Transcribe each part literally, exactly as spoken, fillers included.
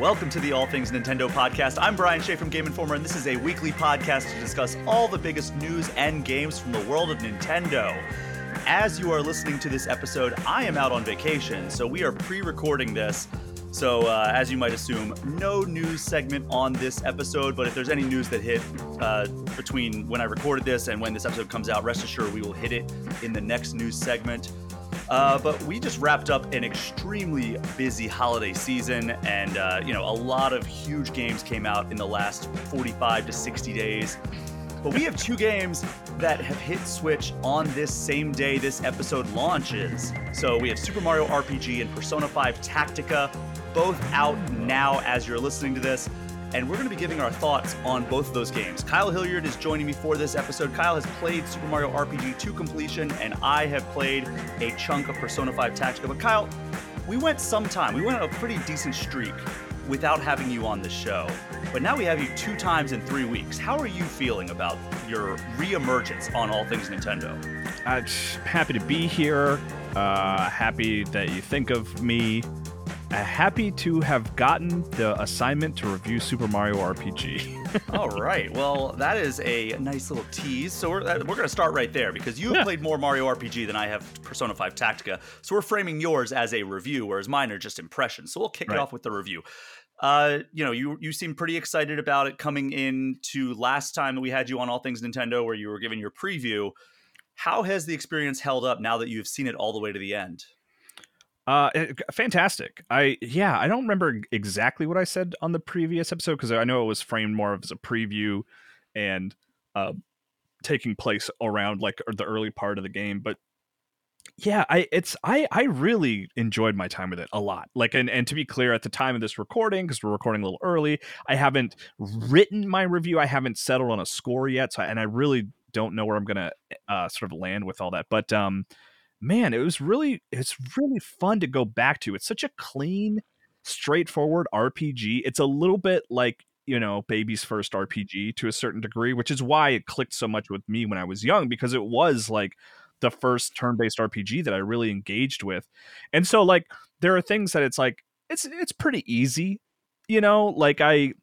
Welcome to the All Things Nintendo podcast. I'm Brian Shea from Game Informer, and this is a weekly podcast to discuss all the biggest news and games from the world of Nintendo. As you are listening to this episode, I am out on vacation, so we are pre-recording this. So, uh, as you might assume, no news segment on this episode, but if there's any news that hit uh, between when I recorded this and when this episode comes out, rest assured we will hit it in the next news segment. Uh, but we just wrapped up an extremely busy holiday season, and uh, you know, a lot of huge games came out in the last forty-five to sixty days. But we have two games that have hit Switch on this same day this episode launches. So we have Super Mario R P G and Persona five Tactica, both out now as you're listening to this. And we're going to be giving our thoughts on both of those games. Kyle Hilliard is joining me for this episode. Kyle has played Super Mario R P G to completion, and I have played a chunk of Persona five Tactica. But Kyle, we went some time. We went on a pretty decent streak without having you on the show. But now we have you two times in three weeks. How are you feeling about your reemergence on All Things Nintendo? I'm happy to be here. Uh, happy that you think of me. Happy to have gotten the assignment to review Super Mario R P G. All right. Well, that is a nice little tease. So we're, we're going to start right there because you have yeah. played more Mario R P G than I have Persona five Tactica. So we're framing yours as a review, whereas mine are just impressions. So we'll kick right. it off with the review. Uh, you know, you you seem pretty excited about it coming into last time that we had you on All Things Nintendo where you were giving your preview. How has the experience held up now that you've seen it all the way to the end? Uh, fantastic. I, yeah, I don't remember exactly what I said on the previous episode because I know it was framed more of as a preview and uh, taking place around like the early part of the game. But yeah, I, it's, I, I really enjoyed my time with it a lot. Like, and, and to be clear, at the time of this recording, because we're recording a little early, I haven't written my review. I haven't settled on a score yet. So, and I really don't know where I'm going to uh, sort of land with all that. But, um, man, it was really, it's really fun to go back to. It's such a clean, straightforward R P G. It's a little bit like, you know, baby's first R P G to a certain degree, which is why it clicked so much with me when I was young, because it was like the first turn-based R P G that I really engaged with. And so like, there are things that it's like, it's, it's pretty easy, you know, like I,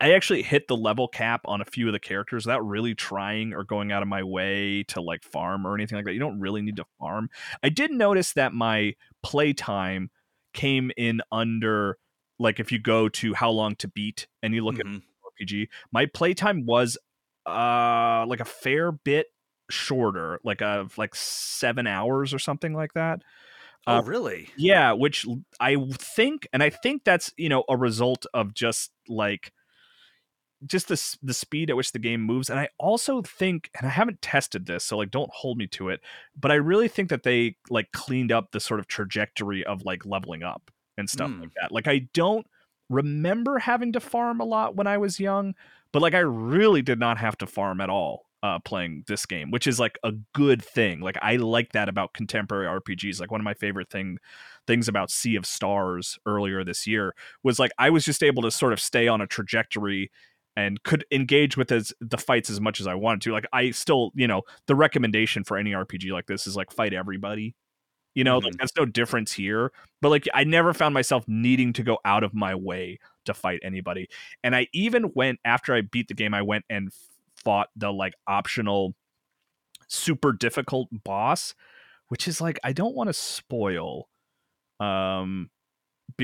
I actually hit the level cap on a few of the characters without really trying or going out of my way to like farm or anything like that. You don't really need to farm. I did notice that my playtime came in under, like if you go to how long to beat and you look mm-hmm. at R P G, my playtime was uh, like a fair bit shorter, like a, like seven hours or something like that. Oh, uh, really? Yeah. Which I think, and I think that's, you know, a result of just like, just the, the speed at which the game moves. And I also think, and I haven't tested this, so like, don't hold me to it, but I really think that they like cleaned up the sort of trajectory of like leveling up and stuff mm. like that. Like, I don't remember having to farm a lot when I was young, but like, I really did not have to farm at all uh, playing this game, which is like a good thing. Like, I like that about contemporary R P Gs. Like one of my favorite thing things about Sea of Stars earlier this year was like, I was just able to sort of stay on a trajectory and could engage with as the fights as much as I wanted to. Like I still, you know, the recommendation for any R P G like this is like fight everybody, you know, mm-hmm. like that's no difference here, but like, I never found myself needing to go out of my way to fight anybody. And I even went after I beat the game, I went and fought the like optional super difficult boss, which is like, I don't want to spoil, um,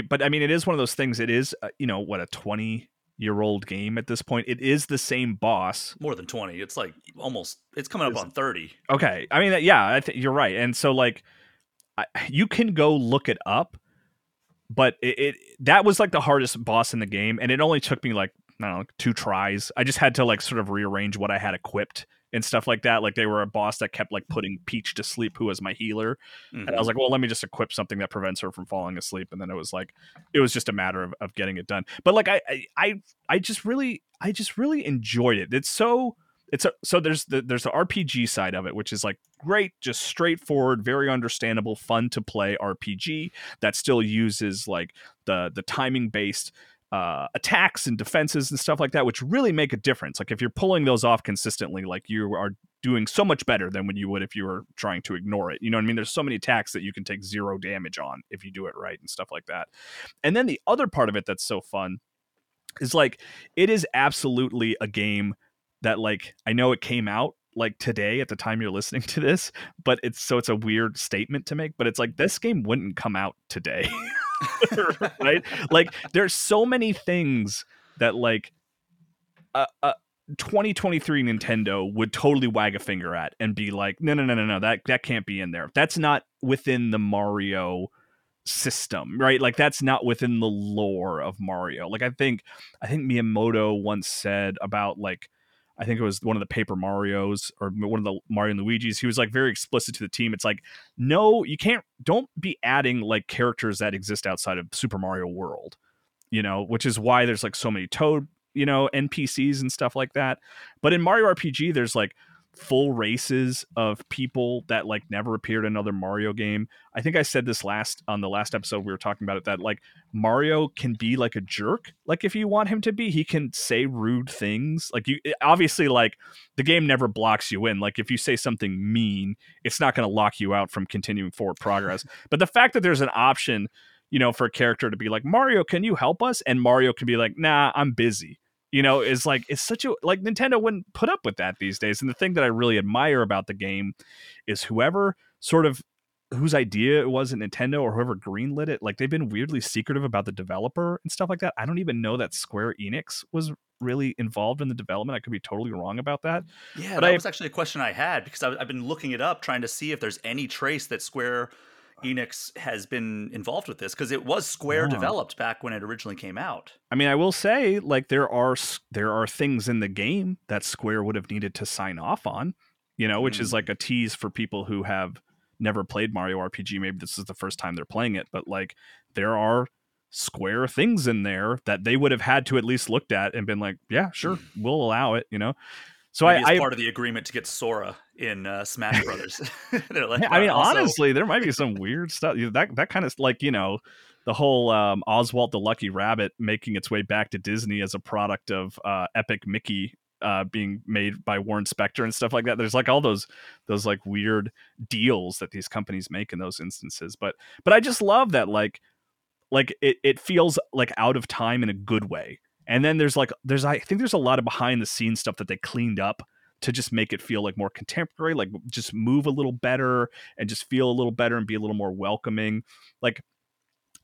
but I mean, it is one of those things. It is, uh, you know, what a twenty year old game at this point. It is the same boss. More than twenty. It's like almost, it's coming up it's, on thirty. Okay. I mean, yeah, I think you're right. And so like, I, you can go look it up, but it, it, that was like the hardest boss in the game. And it only took me like, I don't know, like two tries. I just had to like sort of rearrange what I had equipped and stuff like that. Like they were a boss that kept like putting Peach to sleep, who was my healer. Mm-hmm. And I was like, well, let me just equip something that prevents her from falling asleep. And then it was like, it was just a matter of, of getting it done. But like, I, I, I just really, I just really enjoyed it. It's so, it's a, so there's the, there's the R P G side of it, which is like great, just straightforward, very understandable, fun to play R P G that still uses like the, the timing based Uh, attacks and defenses and stuff like that, which really make a difference. Like if you're pulling those off consistently, like you are doing so much better than when you would if you were trying to ignore it. You know what I mean? There's so many attacks that you can take zero damage on if you do it right and stuff like that. And then the other part of it that's so fun is, like, it is absolutely a game that, like, I know it came out like today at the time you're listening to this, but it's, so it's a weird statement to make, but it's like, this game wouldn't come out today. Right? Like, there's so many things that, like, uh, uh, twenty twenty-three Nintendo would totally wag a finger at and be like, no, no, no, no, no, that, that can't be in there. That's not within the Mario system, right? Like, that's not within the lore of Mario. Like, I think, I think Miyamoto once said about, like, I think it was one of the Paper Marios or one of the Mario and Luigi's. He was, like, very explicit to the team. It's like, no, you can't, don't be adding, like, characters that exist outside of Super Mario World, you know, which is why there's, like, so many Toad, you know, N P Cs and stuff like that. But in Mario R P G, there's, like, full races of people that, like, never appeared in another Mario game. I think I said this last on the last episode we were talking about it, that, like, Mario can be like a jerk. Like, if you want him to be, he can say rude things. Like, you obviously, like, the game never blocks you in. Like, if you say something mean, it's not going to lock you out from continuing forward progress. But the fact that there's an option, you know, for a character to be like, Mario, can you help us? And Mario can be like, nah, I'm busy. You know, is like, it's such a, like, Nintendo wouldn't put up with that these days. And the thing that I really admire about the game is whoever sort of, whose idea it was at Nintendo or whoever greenlit it, like, they've been weirdly secretive about the developer and stuff like that. I don't even know that Square Enix was really involved in the development. I could be totally wrong about that. Yeah, but that I, was actually a question I had, because I've been looking it up, trying to see if there's any trace that Square Enix has been involved with this, because it was Square yeah. developed back when it originally came out. I mean, I will say, like, there are there are things in the game that Square would have needed to sign off on, you know, which mm. is like a tease for people who have never played Mario R P G. Maybe this is the first time they're playing it, but, like, there are Square things in there that they would have had to at least looked at and been like, yeah, sure, mm. we'll allow it, you know. So maybe I, it's part I, of the agreement to get Sora in uh, Smash Brothers. They're like, well, I mean, also... honestly, there might be some weird stuff that that kind of, like, you know, the whole um, Oswald the Lucky Rabbit making its way back to Disney as a product of uh, Epic Mickey uh, being made by Warren Spector and stuff like that. There's, like, all those those like weird deals that these companies make in those instances. But but I just love that, like like it it feels like out of time in a good way. And then there's like, there's, I think there's a lot of behind the scenes stuff that they cleaned up to just make it feel like more contemporary, like just move a little better and just feel a little better and be a little more welcoming. Like,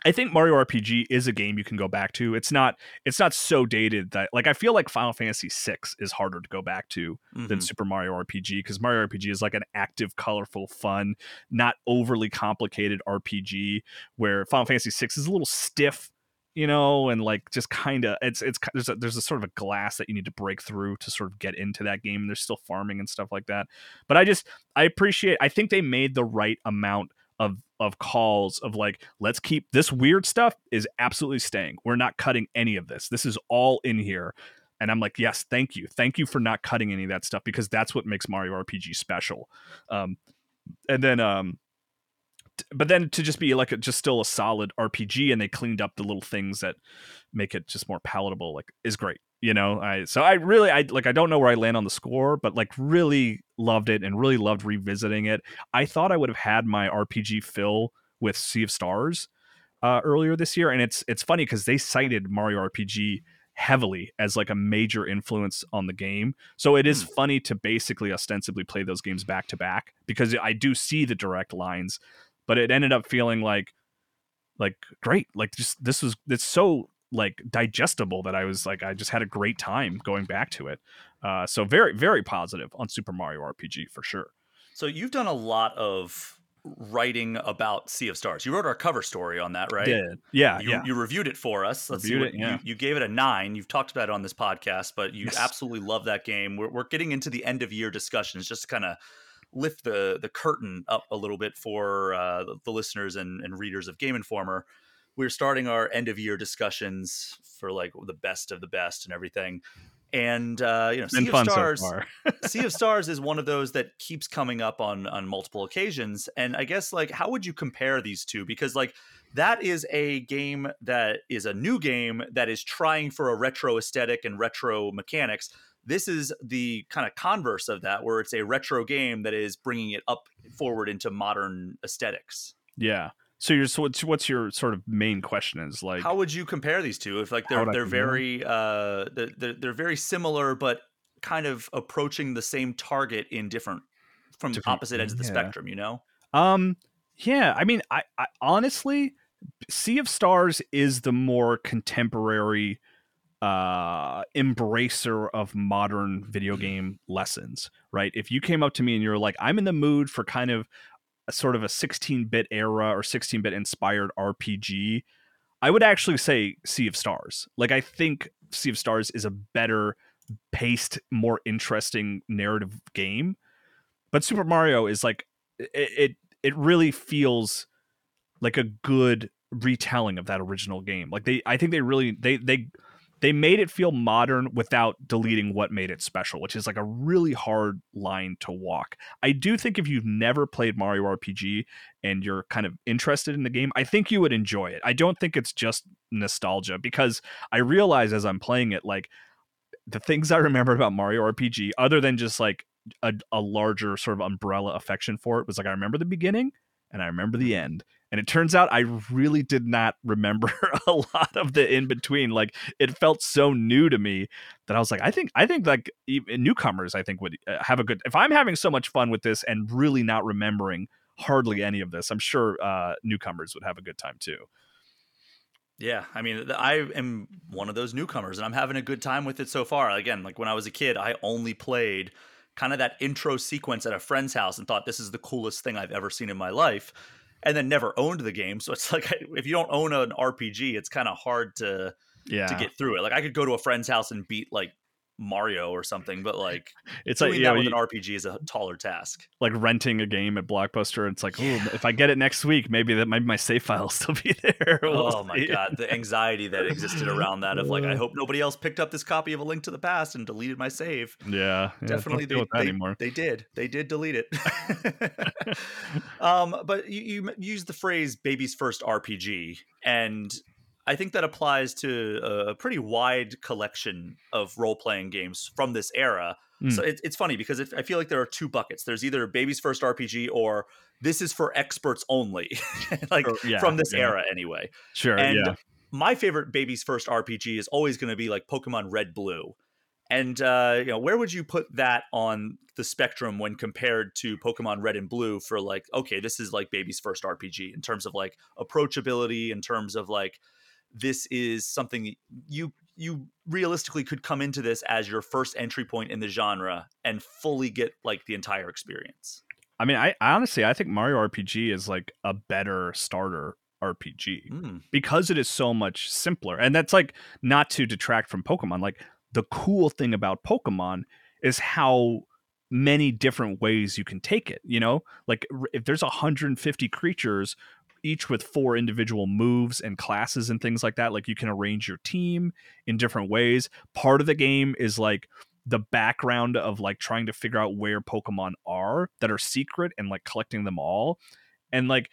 I think Mario R P G is a game you can go back to. It's not, it's not so dated that, like, I feel like Final Fantasy six is harder to go back to mm-hmm. than Super Mario R P G, because Mario R P G is like an active, colorful, fun, not overly complicated R P G, where Final Fantasy six is a little stiff, you know, and like just kind of it's it's there's a, there's a sort of a glass that you need to break through to sort of get into that game. And there's still farming and stuff like that. But I just I appreciate I think they made the right amount of of calls of like, let's keep this weird stuff is absolutely staying. We're not cutting any of this. This is all in here. And I'm like, yes, thank you. Thank you for not cutting any of that stuff, because that's what makes Mario R P G special. Um, and then um. But then to just be like a, just still a solid R P G, and they cleaned up the little things that make it just more palatable, like, is great, you know. I so I really I like I don't know where I land on the score, but like really loved it and really loved revisiting it. I thought I would have had my R P G fill with Sea of Stars uh, earlier this year, and it's it's funny because they cited Mario R P G heavily as like a major influence on the game. So it is mm. funny to basically ostensibly play those games back to back, because I do see the direct lines. But it ended up feeling like, like great, like just this was it's so like digestible that I was like I just had a great time going back to it. Uh, so very, very positive on Super Mario R P G for sure. So you've done a lot of writing about Sea of Stars. You wrote our cover story on that, right? Did. Yeah, you, yeah. You reviewed it for us. Let's reviewed see what, it, yeah. you, you gave it a nine. You've talked about it on this podcast, but you yes. absolutely love that game. We're we're getting into the end of year discussions, just to kind of lift the the curtain up a little bit for uh, the listeners and, and readers of Game Informer. We're starting our end of year discussions for like the best of the best and everything. And uh, you know, Sea of Stars, so Sea of Stars is one of those that keeps coming up on on multiple occasions. And I guess, like, how would you compare these two? Because like that is a game that is a new game that is trying for a retro aesthetic and retro mechanics. This is the kind of converse of that, where it's a retro game that is bringing it up forward into modern aesthetics. Yeah. So you're, so what's, what's your sort of main question is like, how would you compare these two? If like they're, they're very, uh, they're, they're very similar, but kind of approaching the same target in different, from different, opposite ends of the yeah. spectrum, you know? Um, yeah. I mean, I, I honestly, Sea of Stars is the more contemporary uh embracer of modern video game lessons, right? If you came up to me and you're like, I'm in the mood for kind of a sort of a sixteen-bit era or sixteen-bit inspired R P G, I would actually say Sea of Stars. Like, I think Sea of Stars is a better paced, more interesting narrative game, but Super Mario is like, it it, it really feels like a good retelling of that original game. Like, they I think they really they they They made it feel modern without deleting what made it special, which is like a really hard line to walk. I do think if you've never played Mario R P G and you're kind of interested in the game, I think you would enjoy it. I don't think it's just nostalgia, because I realize as I'm playing it, like, the things I remember about Mario R P G, other than just like a, a larger sort of umbrella affection for it, was like, I remember the beginning and I remember the end. And it turns out I really did not remember a lot of the in between. Like, it felt so new to me that I was like, I think, I think like newcomers, I think would have a good, if I'm having so much fun with this and really not remembering hardly any of this, I'm sure uh, newcomers would have a good time too. Yeah. I mean, I am one of those newcomers, and I'm having a good time with it so far. Again, like when I was a kid, I only played kind of that intro sequence at a friend's house and thought this is the coolest thing I've ever seen in my life, and then never owned the game. So it's like, if you don't own an R P G, it's kind of hard to yeah. to get through it. Like, I could go to a friend's house and beat like Mario or something, but like, it's doing like, that know, with you, an R P G is a taller task. Like renting a game at Blockbuster, it's like, yeah. oh, if I get it next week, maybe that maybe my save file will still be there. We'll oh see. My God, the anxiety that existed around that of like, I hope nobody else picked up this copy of A Link to the Past and deleted my save. Yeah, yeah definitely they, they, they did. They did delete it. um, but you, you used the phrase "baby's first R P G," and I think that applies to a pretty wide collection of role-playing games from this era. Mm. So it, it's funny because it, I feel like there are two buckets. There's either Baby's First R P G or this is for experts only, like or, yeah, from this yeah. era anyway. Sure, and yeah. my favorite Baby's First R P G is always going to be like Pokemon Red Blue. And uh, you know, where would you put that on the spectrum when compared to Pokemon Red and Blue for like, okay, this is like Baby's First R P G in terms of like approachability, in terms of like, this is something you you realistically could come into this as your first entry point in the genre and fully get like the entire experience. I mean, I honestly, I think Mario R P G is like a better starter R P G mm. because it is so much simpler. And that's like not to detract from Pokemon. Like, the cool thing about Pokemon is how many different ways you can take it. You know, like if there's one hundred fifty creatures, each with four individual moves and classes and things like that. Like, you can arrange your team in different ways. Part of the game is like the background of like trying to figure out where Pokemon are that are secret and like collecting them all. And like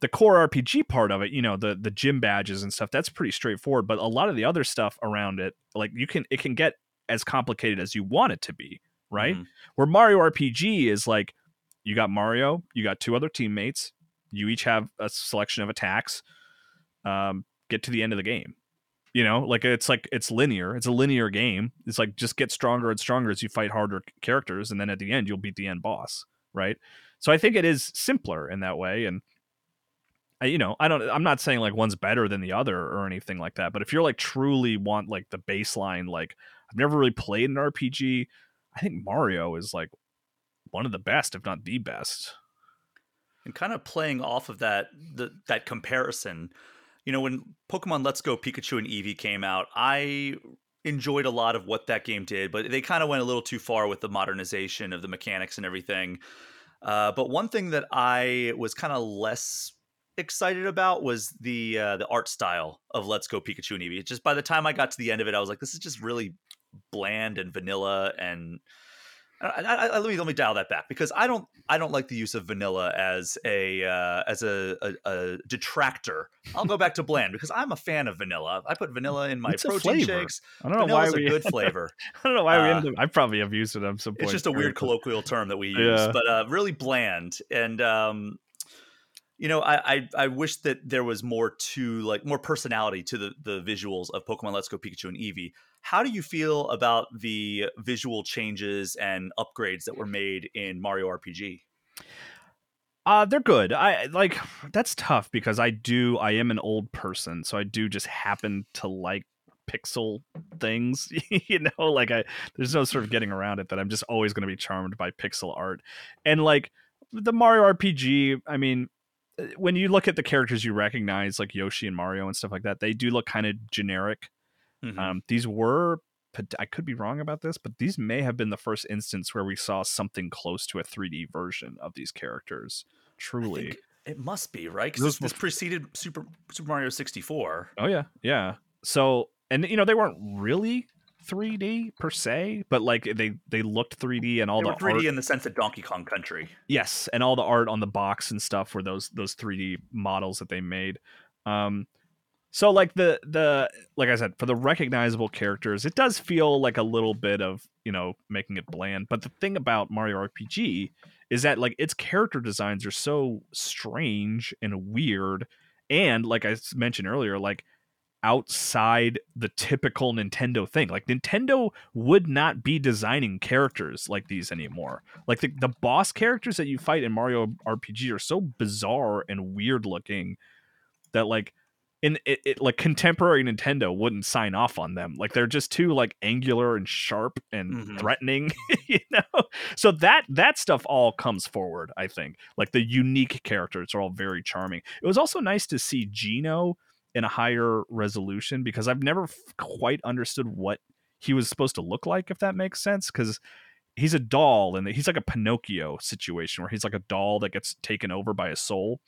the core R P G part of it, you know, the, the gym badges and stuff, that's pretty straightforward, but a lot of the other stuff around it, like you can, it can get as complicated as you want it to be. Right. Mm-hmm. Where Mario R P G is like, you got Mario, you got two other teammates, you each have a selection of attacks, um, get to the end of the game, you know, like it's like, it's linear. It's a linear game. It's like, just get stronger and stronger as you fight harder characters. And then at the end, you'll beat the end boss. Right. So I think it is simpler in that way. And I, you know, I don't, I'm not saying like one's better than the other or anything like that, but if you're like truly want like the baseline, like I've never really played an R P G, I think Mario is like one of the best, if not the best. And kind of playing off of that the, that comparison, you know, when Pokemon Let's Go Pikachu and Eevee came out, I enjoyed a lot of what that game did, but they kind of went a little too far with the modernization of the mechanics and everything. Uh, but one thing that I was kind of less excited about was the uh, the art style of Let's Go Pikachu and Eevee. Just by the time I got to the end of it, I was like, this is just really bland and vanilla and I, I, I, let me let me dial that back, because I don't I don't like the use of vanilla as a uh, as a, a, a detractor. I'll go back to bland, because I'm a fan of vanilla. I put vanilla in my it's protein shakes. I don't know Vanilla's why we a good flavor. I don't know why uh, we end up, I probably have used it at some point. It's just a weird colloquial term that we use, yeah. but uh, really bland. And um, you know, I, I I wish that there was more to like more personality to the the visuals of Pokemon Let's Go Pikachu and Eevee. How do you feel about the visual changes and upgrades that were made in Mario R P G? Uh, they're good. I like that's tough because I do. I am an old person, so I do just happen to like pixel things. you know, like I there's no sort of getting around it that I'm just always going to be charmed by pixel art. And like the Mario R P G, I mean, when you look at the characters you recognize, like Yoshi and Mario and stuff like that, they do look kind of generic. Mm-hmm. Um, these were, I could be wrong about this, but these may have been the first instance where we saw something close to a three D version of these characters. Truly, it must be right because this, this preceded Super Super Mario sixty-four. Oh yeah, yeah. So, and you know, they weren't really three D per se, but like they they looked three D, and all they the were three D art, in the sense that Donkey Kong Country. Yes, and all the art on the box and stuff were those those three D models that they made. Um, So like the the like I said, for the recognizable characters, it does feel like a little bit of, you know, making it bland. But the thing about Mario R P G is that like its character designs are so strange and weird. And like I mentioned earlier, like outside the typical Nintendo thing, like Nintendo would not be designing characters like these anymore. Like the, the boss characters that you fight in Mario R P G are so bizarre and weird looking that like. And it, it like contemporary Nintendo wouldn't sign off on them. Like they're just too like angular and sharp and mm-hmm. threatening, you know? So that, that stuff all comes forward. I think like the unique characters are all very charming. It was also nice to see Gino in a higher resolution because I've never f- quite understood what he was supposed to look like, if that makes sense. Cause he's a doll and he's like a Pinocchio situation where he's like a doll that gets taken over by a soul.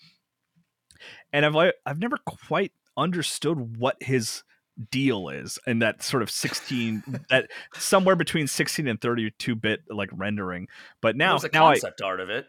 And I've like, I've never quite understood what his deal is in that sort of sixteen that somewhere between sixteen and thirty-two bit like rendering. But now there's a now concept I, art of it.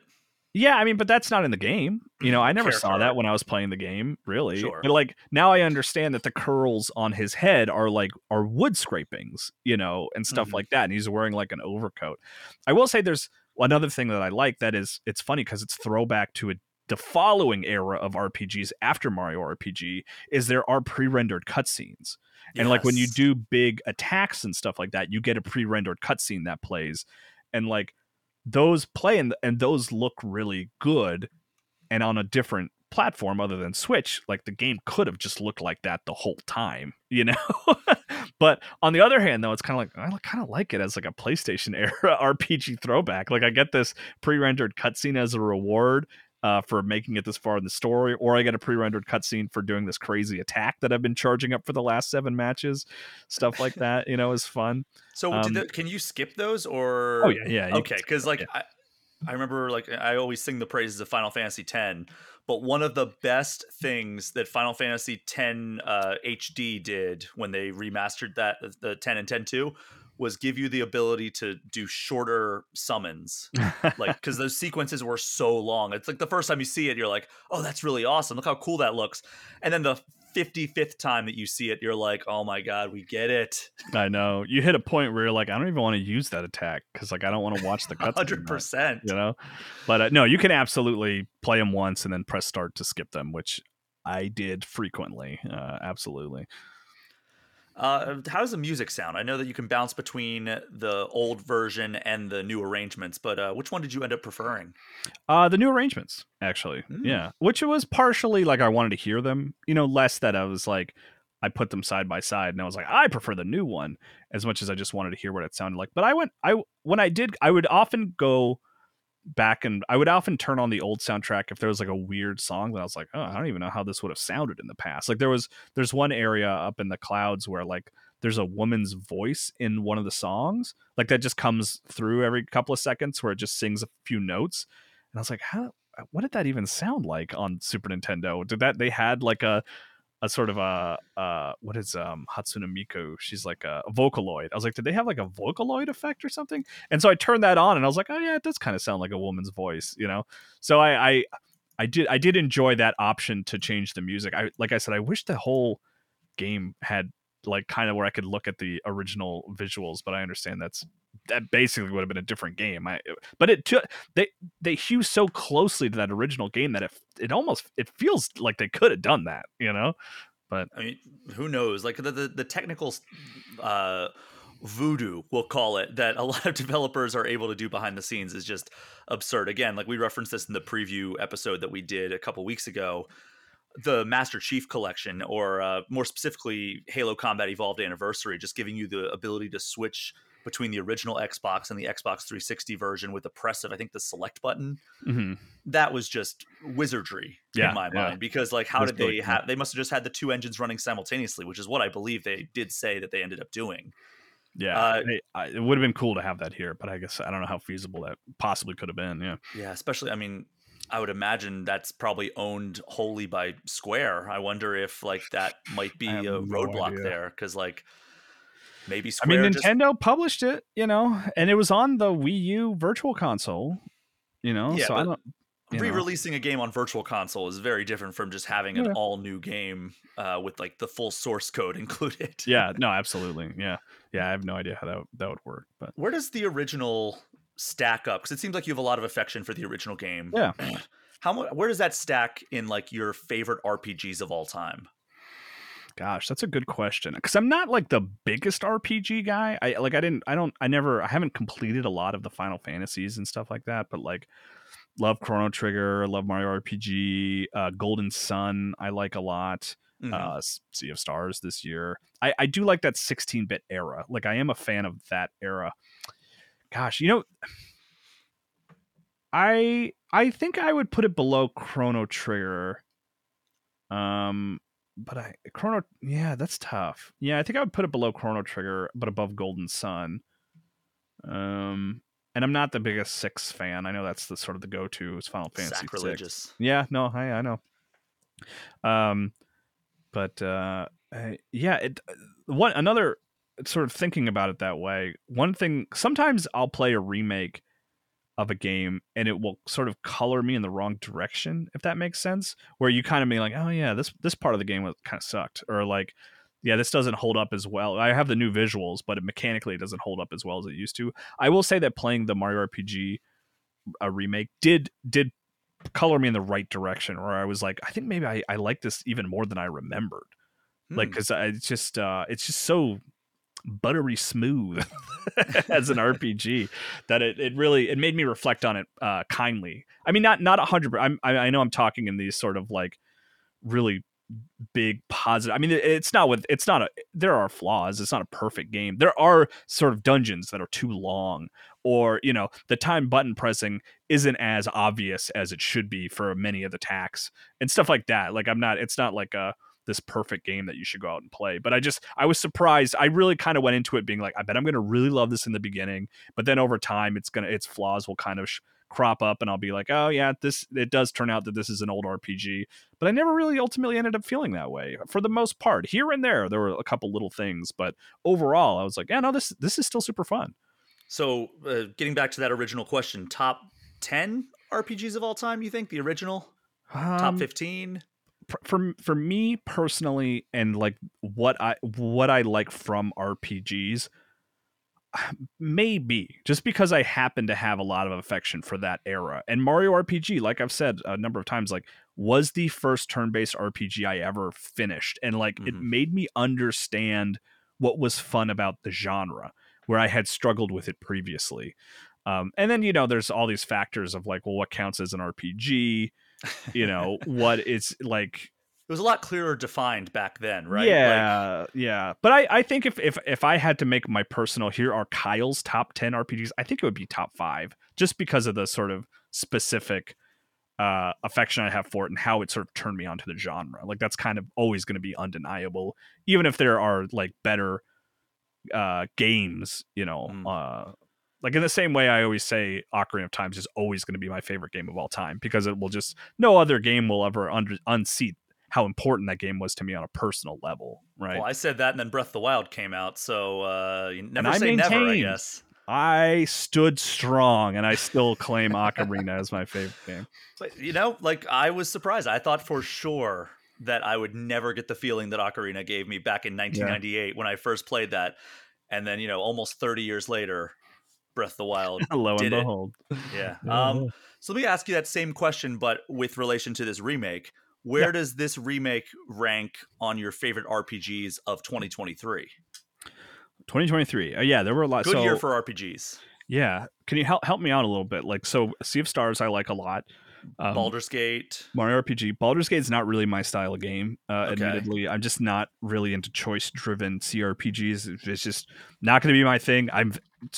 Yeah, I mean, but that's not in the game. You know, I never Fair saw that art. When I was playing the game, really. Sure. But like now I understand that the curls on his head are like are wood scrapings, you know, and stuff mm-hmm. like that. And he's wearing like an overcoat. I will say there's another thing that I like that is it's funny because it's throwback to a the following era of R P Gs after Mario R P G is there are pre-rendered cutscenes. And yes. like when you do big attacks and stuff like that, you get a pre-rendered cutscene that plays and like those play and, and those look really good. And on a different platform other than Switch, like the game could have just looked like that the whole time, you know? But on the other hand, though, it's kind of like I kind of like it as like a PlayStation era R P G throwback. Like I get this pre-rendered cutscene as a reward Uh, for making it this far in the story, or I get a pre-rendered cutscene for doing this crazy attack that I've been charging up for the last seven matches, stuff like that. You know, is fun. So, um, the, can you skip those, or oh yeah, yeah, okay? Because like yeah. I, I remember, like I always sing the praises of Final Fantasy X, but one of the best things that Final Fantasy X uh, H D did when they remastered that the ten and ten two was give you the ability to do shorter summons. Like, cause those sequences were so long. It's like the first time you see it, you're like, oh, that's really awesome. Look how cool that looks. And then the fifty-fifth time that you see it, you're like, oh my God, we get it. I know. You hit a point where you're like, I don't even want to use that attack. Cause like, I don't want to watch the cutscene. one hundred percent. You know, but uh, no, you can absolutely play them once and then press start to skip them, which I did frequently. Uh, absolutely. Uh, how does the music sound? I know that you can bounce between the old version and the new arrangements, but uh, which one did you end up preferring? Uh, the new arrangements, actually. Mm. Yeah, which was partially like I wanted to hear them, you know, less that I was like, I put them side by side and I was like, I prefer the new one as much as I just wanted to hear what it sounded like. But I went, I when I did, I would often go back and I would often turn on the old soundtrack if there was like a weird song that I was like, oh, I don't even know how this would have sounded in the past. Like there was there's one area up in the clouds where like there's a woman's voice in one of the songs like that just comes through every couple of seconds where it just sings a few notes. And I was like, how what did that even sound like on Super Nintendo? Did that they had like a a sort of a uh what is um Hatsune Miku, she's like a, a Vocaloid. I was like, did they have like a Vocaloid effect or something? And so I turned that on and I was like, oh yeah, it does kind of sound like a woman's voice, you know. So I I I did I did enjoy that option to change the music. I like I said, I wish the whole game had like kind of where I could look at the original visuals, but I understand that's that basically would have been a different game. I but it took they they hew so closely to that original game that it it almost it feels like they could have done that, you know. But I mean, who knows? Like the the, the technical uh, voodoo, we'll call it, that a lot of developers are able to do behind the scenes is just absurd. Again, like we referenced this in the preview episode that we did a couple weeks ago. The Master Chief Collection, or uh, more specifically, Halo Combat Evolved Anniversary, just giving you the ability to switch between the original Xbox and the Xbox three sixty version with the press of, I think, the select button. Mm-hmm. That was just wizardry yeah, in my yeah. mind, because like, how did they really have? They must have just had the two engines running simultaneously, which is what I believe they did say that they ended up doing. Yeah, uh, they, I, it would have been cool to have that here, but I guess I don't know how feasible that possibly could have been. Yeah, yeah, especially, I mean. I would imagine that's probably owned wholly by Square. I wonder if like that might be a no roadblock idea. there, because like maybe Square. I mean, Nintendo just... published it, you know, and it was on the Wii U Virtual Console, you know. Yeah, so I don't. Re-releasing know. a game on Virtual Console is very different from just having yeah. an all-new game uh, with like the full source code included. yeah. No. Absolutely. Yeah. Yeah. I have no idea how that that would work. But where does the original stack up, because it seems like you have a lot of affection for the original game? Yeah. How where does that stack in like your favorite R P Gs of all time? Gosh, that's a good question, because I'm not like the biggest R P G guy. I like I didn't I don't I never I haven't completed a lot of the Final Fantasies and stuff like that, but like love Chrono Trigger, love Mario R P G, uh, Golden Sun I like a lot. Mm-hmm. uh Sea of Stars this year. I I do like that sixteen-bit era. Like I am a fan of that era. Gosh, you know, I I think I would put it below Chrono Trigger. Um, but I Chrono, yeah, that's tough. Yeah, I think I would put it below Chrono Trigger, but above Golden Sun. Um, and I'm not the biggest six fan. I know that's the sort of the go-to is Final Fantasy six. Yeah, no, I I know. Um, but uh, I, yeah, it one another. Sort of thinking about it that way, one thing, sometimes I'll play a remake of a game and it will sort of color me in the wrong direction, if that makes sense, where you kind of be like, oh yeah, this this part of the game was kind of sucked, or like, yeah, this doesn't hold up as well. I have the new visuals, but it mechanically it doesn't hold up as well as it used to. I will say that playing the Mario R P G uh, remake did did color me in the right direction, where I was like, I think maybe I, I like this even more than I remembered. Mm. Like, because it's just uh, it's just so buttery smooth as an R P G that it, it really it made me reflect on it uh kindly. I mean, not not one hundred percent. I I know I'm talking in these sort of like really big positive. I mean, it, it's not with it's not a there are flaws. It's not a perfect game. There are sort of dungeons that are too long, or you know, the time button pressing isn't as obvious as it should be for many of the attacks and stuff like that. Like I'm not. It's not like a this perfect game that you should go out and play. But I just, I was surprised. I really kind of went into it being like, I bet I'm going to really love this in the beginning, but then over time it's going to, its flaws will kind of sh- crop up and I'll be like, oh yeah, this, it does turn out that this is an old R P G, but I never really ultimately ended up feeling that way for the most part. Here and there, there were a couple little things, but overall I was like, yeah, no, this, this is still super fun. So uh, getting back to that original question, top ten R P Gs of all time, you think the original um, top fifteen? For for me personally, and like what I what I like from R P Gs, maybe just because I happen to have a lot of affection for that era. And Mario R P G, like I've said a number of times, like was the first turn-based R P G I ever finished, and like mm-hmm. it made me understand what was fun about the genre where I had struggled with it previously. Um, and then you know, there's all these factors of like, well, what counts as an R P G? You know, what it's like, it was a lot clearer defined back then, right? Yeah, like, yeah. But I, I think if, if if I had to make my personal, here are Kyle's top ten R P Gs, I think it would be top five, just because of the sort of specific uh, affection I have for it and how it sort of turned me onto the genre. Like that's kind of always going to be undeniable, even if there are like better uh, games, you know. Mm. Uh, Like in the same way, I always say Ocarina of Time is always going to be my favorite game of all time, because it will just, no other game will ever un- unseat how important that game was to me on a personal level, right? Well, I said that, and then Breath of the Wild came out, so uh, you never say never, I guess. I stood strong, and I still claim Ocarina as my favorite game. But, you know, like, I was surprised. I thought for sure that I would never get the feeling that Ocarina gave me back in nineteen ninety-eight yeah. when I first played that. And then, you know, almost thirty years later, Breath of the Wild lo and did behold. It. Yeah. Um, so let me ask you that same question, but with relation to this remake. Where yeah. does this remake rank on your favorite R P Gs of twenty twenty-three? twenty twenty-three Uh, yeah, there were a lot. Good so, year for R P Gs. Yeah. Can you help help me out a little bit? Like, so Sea of Stars, I like a lot. Um, Baldur's Gate. Mario R P G. Baldur's Gate is not really my style of game. Uh, okay. Admittedly, I'm just not really into choice-driven C R P Gs. It's just not going to be my thing. I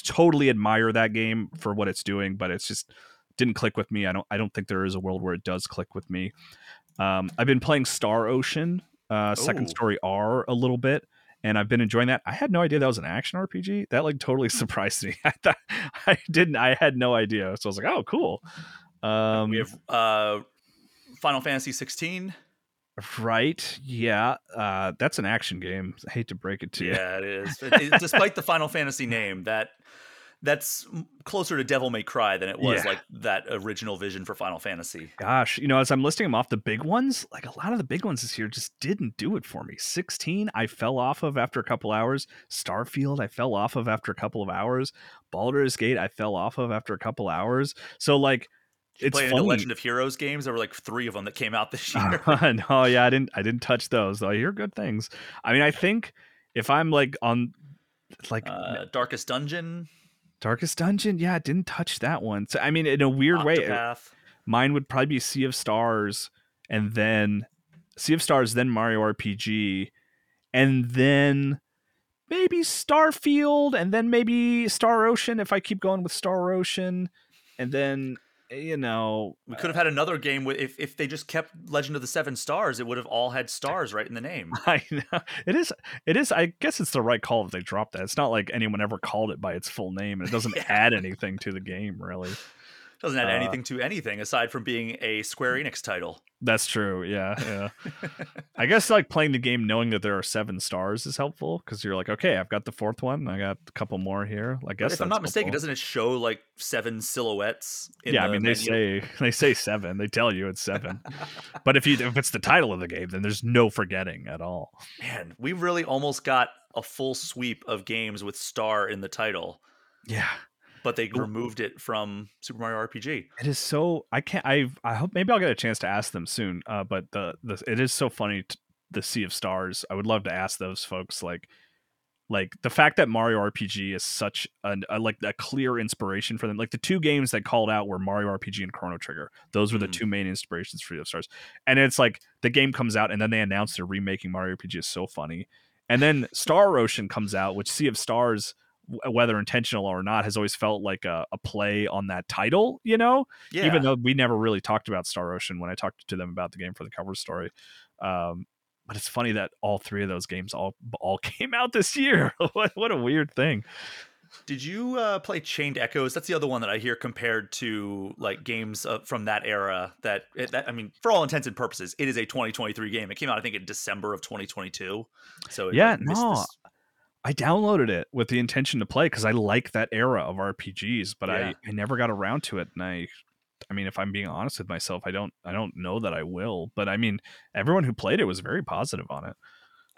totally admire that game for what it's doing, but it's just didn't click with me. I don't. I don't think there is a world where it does click with me. Um, I've been playing Star Ocean uh, Second Story R a little bit. And I've been enjoying that. I had no idea that was an action R P G. That like totally surprised me. I thought I didn't. I had no idea. So I was like, oh, cool. Um, we have uh, Final Fantasy sixteen. Right. Yeah. Uh, that's an action game. I hate to break it to you. Yeah, it is. It, despite the Final Fantasy name, that that's closer to Devil May Cry than it was yeah. like that original vision for Final Fantasy. Gosh, you know, as I'm listing them off, the big ones, like a lot of the big ones this year just didn't do it for me. sixteen, I fell off of after a couple hours. Starfield, I fell off of after a couple of hours. Baldur's Gate, I fell off of after a couple hours. So like, it's playing the Legend of Heroes games. There were like three of them that came out this year. Uh, no, yeah, I didn't. I didn't touch those. Though I hear good things. I mean, I think if I'm like on, like uh, Darkest Dungeon. Darkest Dungeon, yeah, didn't touch that one. So I mean, in a weird Octopath. way, mine would probably be Sea of Stars, and then Sea of Stars, then Mario R P G, and then maybe Starfield, and then maybe Star Ocean if I keep going with Star Ocean, and then you know we could have had another game with if if they just kept Legend of the Seven Stars, it would have all had stars right in the name. I know it is it is I guess it's the right call if they dropped that. It's not like anyone ever called it by its full name, and it doesn't yeah. add anything to the game, really. It doesn't add uh, anything to anything aside from being a Square Enix title. That's true. Yeah, yeah. I guess like playing the game knowing that there are seven stars is helpful because you're like, okay, I've got the fourth one. I got a couple more here. I guess but if that's I'm not helpful. mistaken, doesn't it show like seven silhouettes? In yeah, the I mean they menu? say they say seven. They tell you it's seven. But if you if it's the title of the game, then there's no forgetting at all. Man, we really almost got a full sweep of games with star in the title. Yeah. But they removed it from Super Mario R P G. It is so I can't. I I hope maybe I'll get a chance to ask them soon. Uh, but the the it is so funny. T- the Sea of Stars. I would love to ask those folks. Like, like the fact that Mario R P G is such an a, like a clear inspiration for them. Like the two games that called out were Mario R P G and Chrono Trigger. Those were mm-hmm. the two main inspirations for Sea of Stars. And it's like the game comes out and then they announce they're remaking Mario R P G is so funny. And then Star Ocean comes out, which Sea of Stars, whether intentional or not, has always felt like a, a play on that title, you know, yeah. even though we never really talked about Star Ocean when I talked to them about the game for the cover story. Um, but it's funny that all three of those games all, all came out this year. what, what a weird thing. Did you uh, play Chained Echoes? That's the other one that I hear compared to like games uh, from that era that, that, I mean, for all intents and purposes, it is a twenty twenty-three game. It came out, I think, in December of twenty twenty-two. So it, yeah, like, no, this- I downloaded it with the intention to play because I like that era of R P Gs, but yeah. I, I never got around to it. And I, I mean, if I'm being honest with myself, I don't I don't know that I will. But I mean, everyone who played it was very positive on it.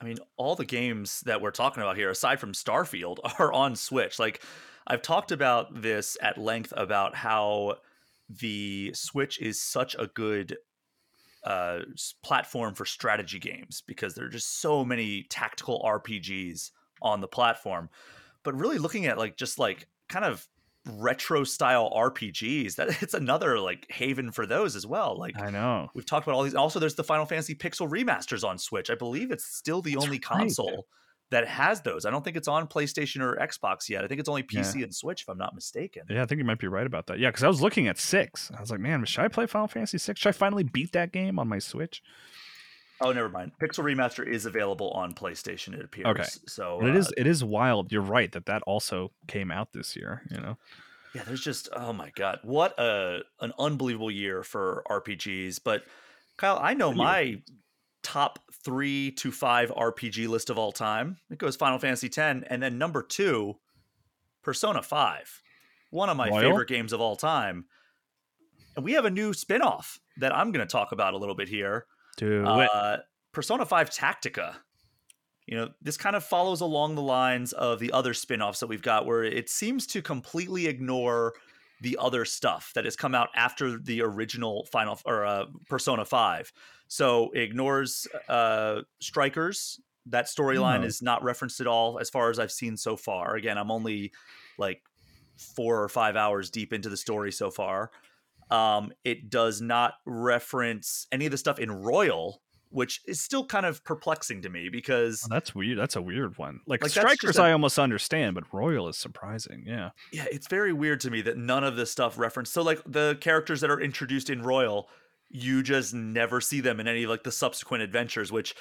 I mean, all the games that we're talking about here, aside from Starfield, are on Switch. Like, I've talked about this at length about how the Switch is such a good uh, platform for strategy games because there are just so many tactical R P Gs on the platform. But really looking at like just like kind of retro style R P Gs, that it's another like haven for those as well. Like I know we've talked about all these. Also, there's the Final Fantasy Pixel remasters on Switch. I believe it's still the That's only right. console that has those. I don't think it's on PlayStation or Xbox yet. I think it's only P C yeah. and Switch, if I'm not mistaken. Yeah, I think you might be right about that. Yeah, because I was looking at six. I was like, man, should I play Final Fantasy six? Should I finally beat that game on my Switch? Oh, never mind. Pixel Remaster is available on PlayStation, it appears. Okay. So uh, it is it is wild. You're right that that also came out this year, you know. Yeah, there's just oh my god. What a an unbelievable year for R P Gs. But Kyle, I know my top three to five R P G list of all time. It goes Final Fantasy X, and then number two, Persona five, one of my Royal? favorite games of all time. And we have a new spin-off that I'm going to talk about a little bit here. Do uh, it. Persona five Tactica. You know, this kind of follows along the lines of the other spin-offs that we've got, where it seems to completely ignore the other stuff that has come out after the original Final or uh, Persona five. So it ignores uh, Strikers. That storyline mm-hmm. is not referenced at all as far as I've seen so far. Again, I'm only like four or five hours deep into the story so far. Um, it does not reference any of the stuff in Royal, which is still kind of perplexing to me because... Oh, that's weird. That's a weird one. Like, like Strikers, a... I almost understand, but Royal is surprising. Yeah. Yeah, it's very weird to me that none of this stuff referenced. So, like, the characters that are introduced in Royal, you just never see them in any, like, the subsequent adventures, which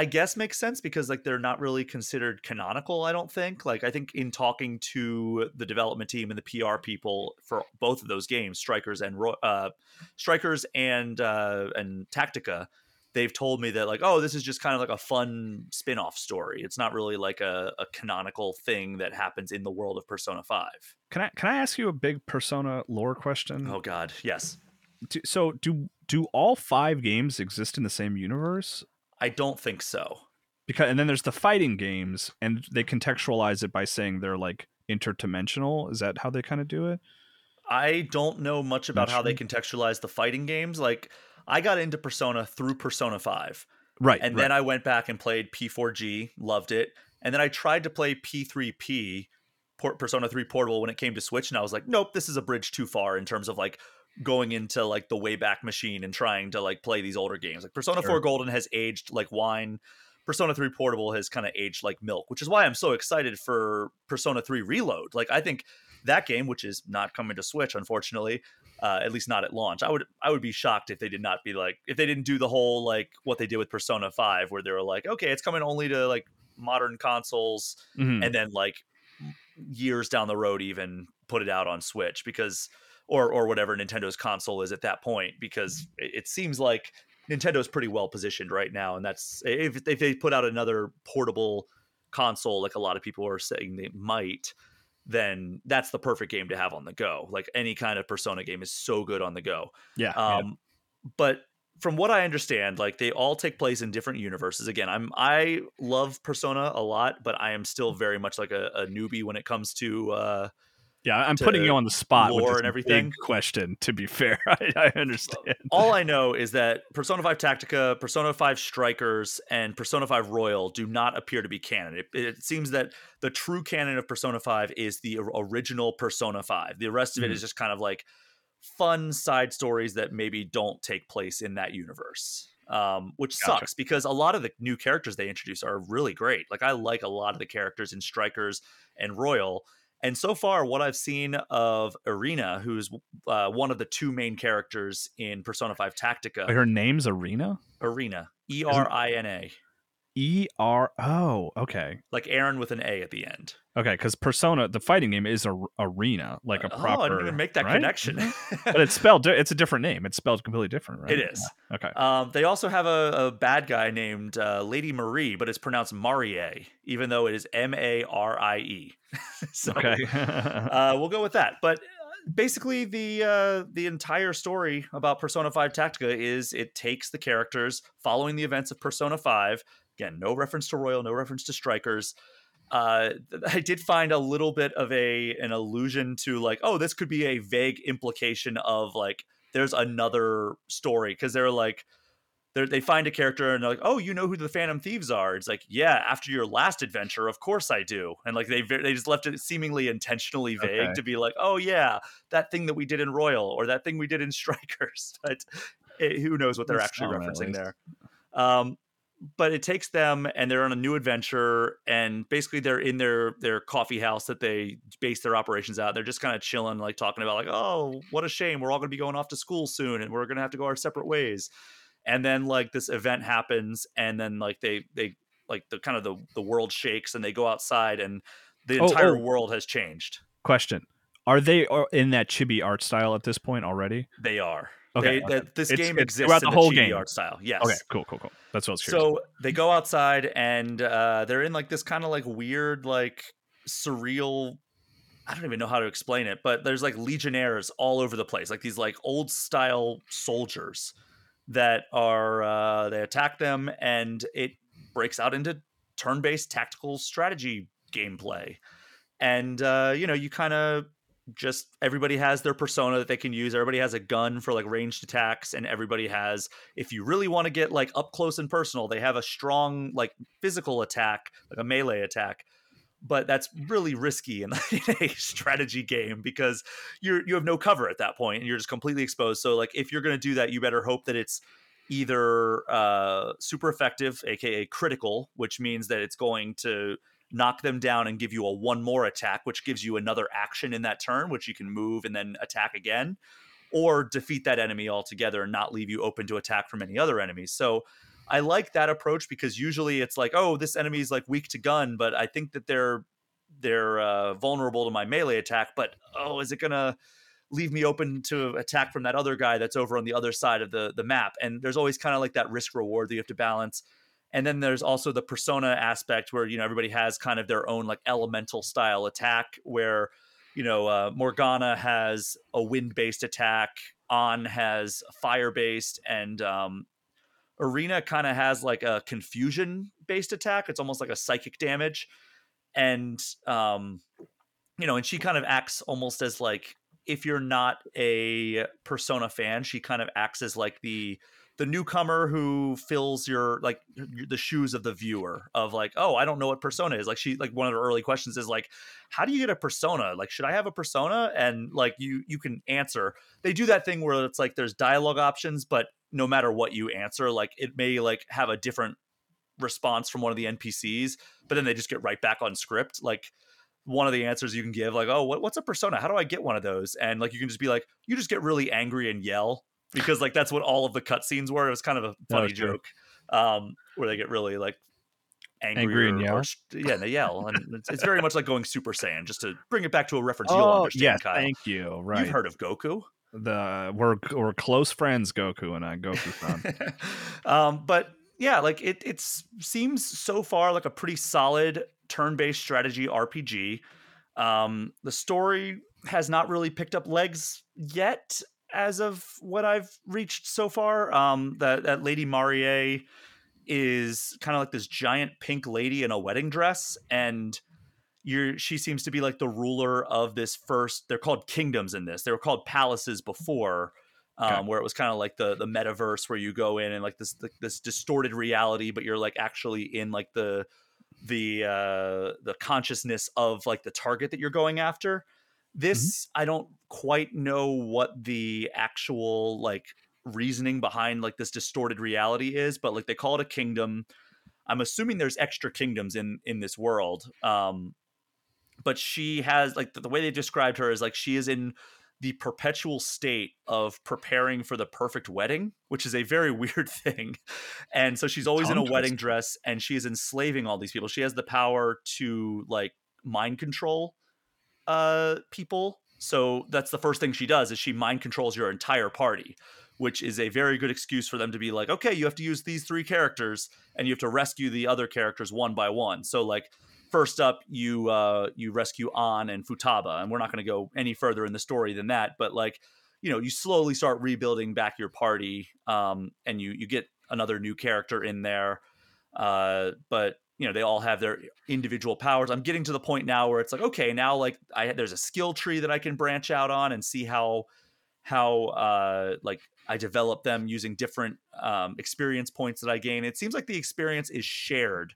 I guess makes sense because, like, they're not really considered canonical, I don't think. Like, I think in talking to the development team and the P R people for both of those games, Strikers and uh, Strikers and uh, and Tactica, they've told me that, like, oh, this is just kind of like a fun spin-off story. It's not really like a, a canonical thing that happens in the world of Persona five. Can I can I ask you a big Persona lore question? Oh, God. Yes. Do, so do do all five games exist in the same universe? I don't think so. Because, and then there's the fighting games, and they contextualize it by saying they're, like, interdimensional. Is that how they kind of do it? I don't know much about Not how sure. they contextualize the fighting games. Like, I got into Persona through Persona five. Right. And right. then I went back and played P four G, loved it. And then I tried to play P three P, Persona three Portable, when it came to Switch. And I was like, nope, this is a bridge too far in terms of, like, going into, like, the Wayback Machine and trying to, like, play these older games. Like, Persona sure. four Golden has aged like wine. Persona three Portable has kind of aged like milk, which is why I'm so excited for Persona three Reload. Like, I think that game, which is not coming to Switch, unfortunately, uh, at least not at launch. I would I would be shocked if they did not be like, if they didn't do the whole, like, what they did with Persona five, where they were like, okay, it's coming only to, like, modern consoles, mm-hmm. and then, like, years down the road even put it out on Switch, because or or whatever Nintendo's console is at that point, because it, it seems like Nintendo's pretty well positioned right now, and that's if, if they put out another portable console, like a lot of people are saying they might, then that's the perfect game to have on the go. Like, any kind of Persona game is so good on the go. Yeah. Um, yeah. But from what I understand, like, they all take place in different universes. Again, I'm, I love Persona a lot, but I am still very much like a, a newbie when it comes to, uh, yeah, I'm putting you on the spot with this and everything. Big question, to be fair. I, I understand. All I know is that Persona five Tactica, Persona five Strikers, and Persona five Royal do not appear to be canon. It, it seems that the true canon of Persona five is the original Persona five. The rest of it mm. is just kind of like fun side stories that maybe don't take place in that universe, um, which gotcha. sucks, because a lot of the new characters they introduce are really great. Like, I like a lot of the characters in Strikers and Royal. And so far, what I've seen of Erina, who's uh, one of the two main characters in Persona five Tactica. Wait, her name's Erina? Erina. E R I N A. E R Oh, okay. Like Aaron with an A at the end. Okay, because Persona, the fighting game, is a, Erina, like a proper... Oh, I didn't even make that right? connection. But it's spelled... It's a different name. It's spelled completely different, right? It is. Yeah. Okay. Um, they also have a, a bad guy named uh, Lady Marie, but it's pronounced Marie, even though it is M A R I E. So, okay. uh, we'll go with that. But basically, the uh, the entire story about Persona five Tactica is it takes the characters following the events of Persona five. Again, no reference to Royal, no reference to Strikers. Uh, I did find a little bit of a an allusion to, like, oh, this could be a vague implication of, like, there's another story, because they're like, they're, they find a character and they're like, oh, you know who the Phantom Thieves are? It's like, yeah, after your last adventure, of course I do. And, like, they they just left it seemingly intentionally vague okay. to be like, oh yeah, that thing that we did in Royal or that thing we did in Strikers. But it, who knows what they're That's actually referencing there. Um, But it takes them, and they're on a new adventure, and basically they're in their their coffee house that they base their operations out. They're just kind of chilling, like talking about, like, oh, what a shame. We're all going to be going off to school soon, and we're going to have to go our separate ways. And then, like, this event happens, and then, like, they they like the kind of the, the world shakes, and they go outside, and the oh, entire oh. world has changed. Question. Are they in that chibi art style at this point already? They are. Okay. They, okay. That, this it's, game it's exists throughout in the, the whole chibi game. Art style. Yes. Okay. Cool. Cool. Cool. That's what I was curious. So they go outside and uh, they're in like this kind of like weird, like surreal. I don't even know how to explain it, but there's like legionnaires all over the place, like these like old style soldiers that are uh, they attack them, and it breaks out into turn-based tactical strategy gameplay. And uh, you know, you kind of just everybody has their persona that they can use. Everybody has a gun for like ranged attacks, and everybody has, if you really want to get like up close and personal, they have a strong like physical attack, like a melee attack. But that's really risky in a strategy game because you're, you have no cover at that point and you're just completely exposed. So like, if you're going to do that, you better hope that it's either uh, super effective, A K A critical, which means that it's going to knock them down and give you a one more attack, which gives you another action in that turn, which you can move and then attack again, or defeat that enemy altogether and not leave you open to attack from any other enemies. So I like that approach because usually it's like, oh, this enemy is like weak to gun, but I think that they're they're uh, vulnerable to my melee attack. But, oh, is it going to leave me open to attack from that other guy that's over on the other side of the, the map? And there's always kind of like that risk reward that you have to balance. And then there's also the persona aspect where, you know, everybody has kind of their own like elemental style attack where, you know, uh, Morgana has a wind-based attack, An has fire-based, and um Erina kind of has like a confusion-based attack. It's almost like a psychic damage. And, um, you know, and she kind of acts almost as like, if you're not a Persona fan, she kind of acts as like the the newcomer who fills your, like the shoes of the viewer of like, oh, I don't know what Persona is. Like she, like one of her early questions is like, how do you get a Persona? Like, should I have a Persona? And like, you, you can answer. They do that thing where it's like, there's dialogue options, but no matter what you answer, like it may like have a different response from one of the N P Cs, but then they just get right back on script. Like one of the answers you can give, like, oh, what, what's a persona? How do I get one of those? And like, you can just be like, you just get really angry and yell because like, that's what all of the cutscenes were. It was kind of a funny joke um, where they get really like angry, angry and yell. Or, yeah, they yell. And it's, it's very much like going Super Saiyan, just to bring it back to a reference. Oh, you'll understand, yes, Kyle. Thank you. Right. You've heard of Goku. The we're we're close friends, Goku and I, Goku-san. um, but yeah, like it it seems so far like a pretty solid turn-based strategy R P G. Um, the story has not really picked up legs yet, as of what I've reached so far. Um, that that Lady Marie is kind of like this giant pink lady in a wedding dress, and You're, she seems to be like the ruler of this first, they're called kingdoms in this. They were called palaces before, um, okay. where it was kind of like the the metaverse where you go in and like this like this distorted reality, but you're like actually in like the the uh, the consciousness of like the target that you're going after. This, mm-hmm. I don't quite know what the actual like reasoning behind like this distorted reality is, but like they call it a kingdom. I'm assuming there's extra kingdoms in in this world. Um, But she has like the way they described her is like she is in the perpetual state of preparing for the perfect wedding, which is a very weird thing. And so she's always in a wedding dress and she is enslaving all these people. She has the power to like mind control uh, people. So that's the first thing she does is she mind controls your entire party, which is a very good excuse for them to be like, okay, you have to use these three characters and you have to rescue the other characters one by one. So like, first up, you uh, you rescue An and Futaba, and we're not going to go any further in the story than that. But like, you know, you slowly start rebuilding back your party, um, and you you get another new character in there. Uh, but you know, they all have their individual powers. I'm getting to the point now where it's like, okay, now like I there's a skill tree that I can branch out on and see how how uh, like I develop them using different um, experience points that I gain. It seems like the experience is shared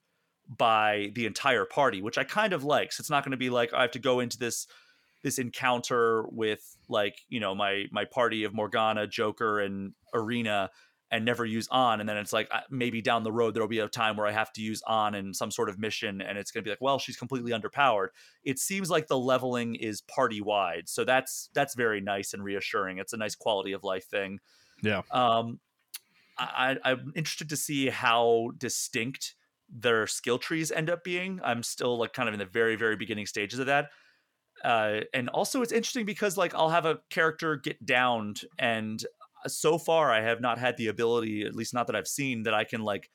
by the entire party, which I kind of like. So it's not going to be like I have to go into this this encounter with like, you know, my my party of Morgana, Joker, and Erina and never use An, and then it's like maybe down the road there'll be a time where I have to use An in some sort of mission and it's gonna be like, well, she's completely underpowered. It seems like the leveling is party wide, so that's that's very nice and reassuring. It's a nice quality of life thing. Yeah. um I, I'm interested to see how distinct their skill trees end up being. I'm still like kind of in the very, very beginning stages of that. Uh, and also it's interesting because like I'll have a character get downed, and so far I have not had the ability, at least not that I've seen, that I can like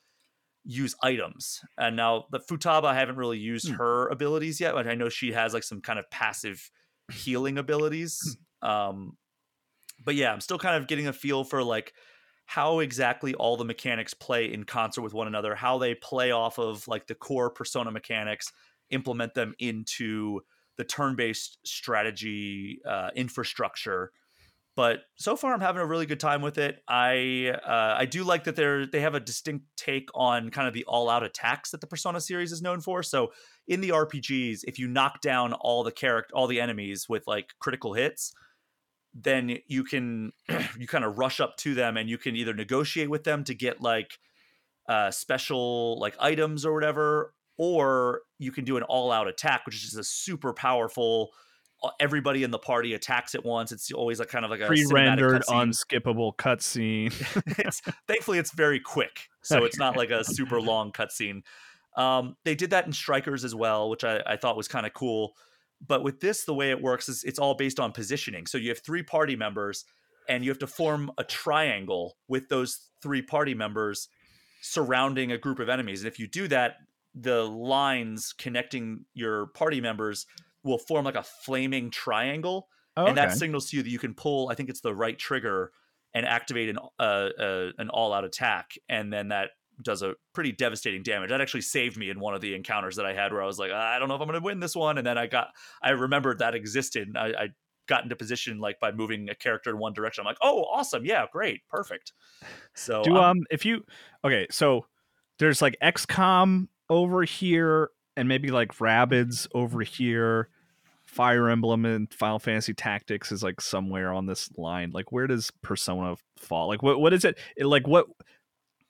use items. And now the Futaba, I haven't really used mm. her abilities yet, but I know she has like some kind of passive healing abilities. Um, but yeah, I'm still kind of getting a feel for like how exactly all the mechanics play in concert with one another, how they play off of like the core Persona mechanics, implement them into the turn-based strategy uh, infrastructure. But so far, I'm having a really good time with it. I uh, I do like that they're they have a distinct take on kind of the all-out attacks that the Persona series is known for. So in the R P Gs, if you knock down all the character, all the enemies with like critical hits, then you can you kind of rush up to them, and you can either negotiate with them to get like uh, special like items or whatever, or you can do an all-out attack, which is just a super powerful. Everybody in the party attacks at once. It's always like kind of like a pre-rendered, unskippable cutscene. Thankfully, it's very quick, so it's not like a super long cutscene. Um, they did that in Strikers as well, which I, I thought was kind of cool. But with this, the way it works is it's all based on positioning. So you have three party members, and you have to form a triangle with those three party members surrounding a group of enemies. And if you do that, the lines connecting your party members will form like a flaming triangle. Oh, and okay. That signals to you that you can pull, I think it's the right trigger, and activate an uh, uh, an all-out attack. And then that does a pretty devastating damage. That actually saved me in one of the encounters that I had where I was like, I don't know if I'm going to win this one. And then I got, I remembered that existed. And I, I got into position like by moving a character in one direction. I'm like, oh, awesome. Yeah, great. Perfect. So do, um, um, if you, okay. So there's like X COM over here, and maybe like Rabbids over here. Fire Emblem and Final Fantasy Tactics is like somewhere on this line. Like, where does Persona fall? Like, what what is it? Like, what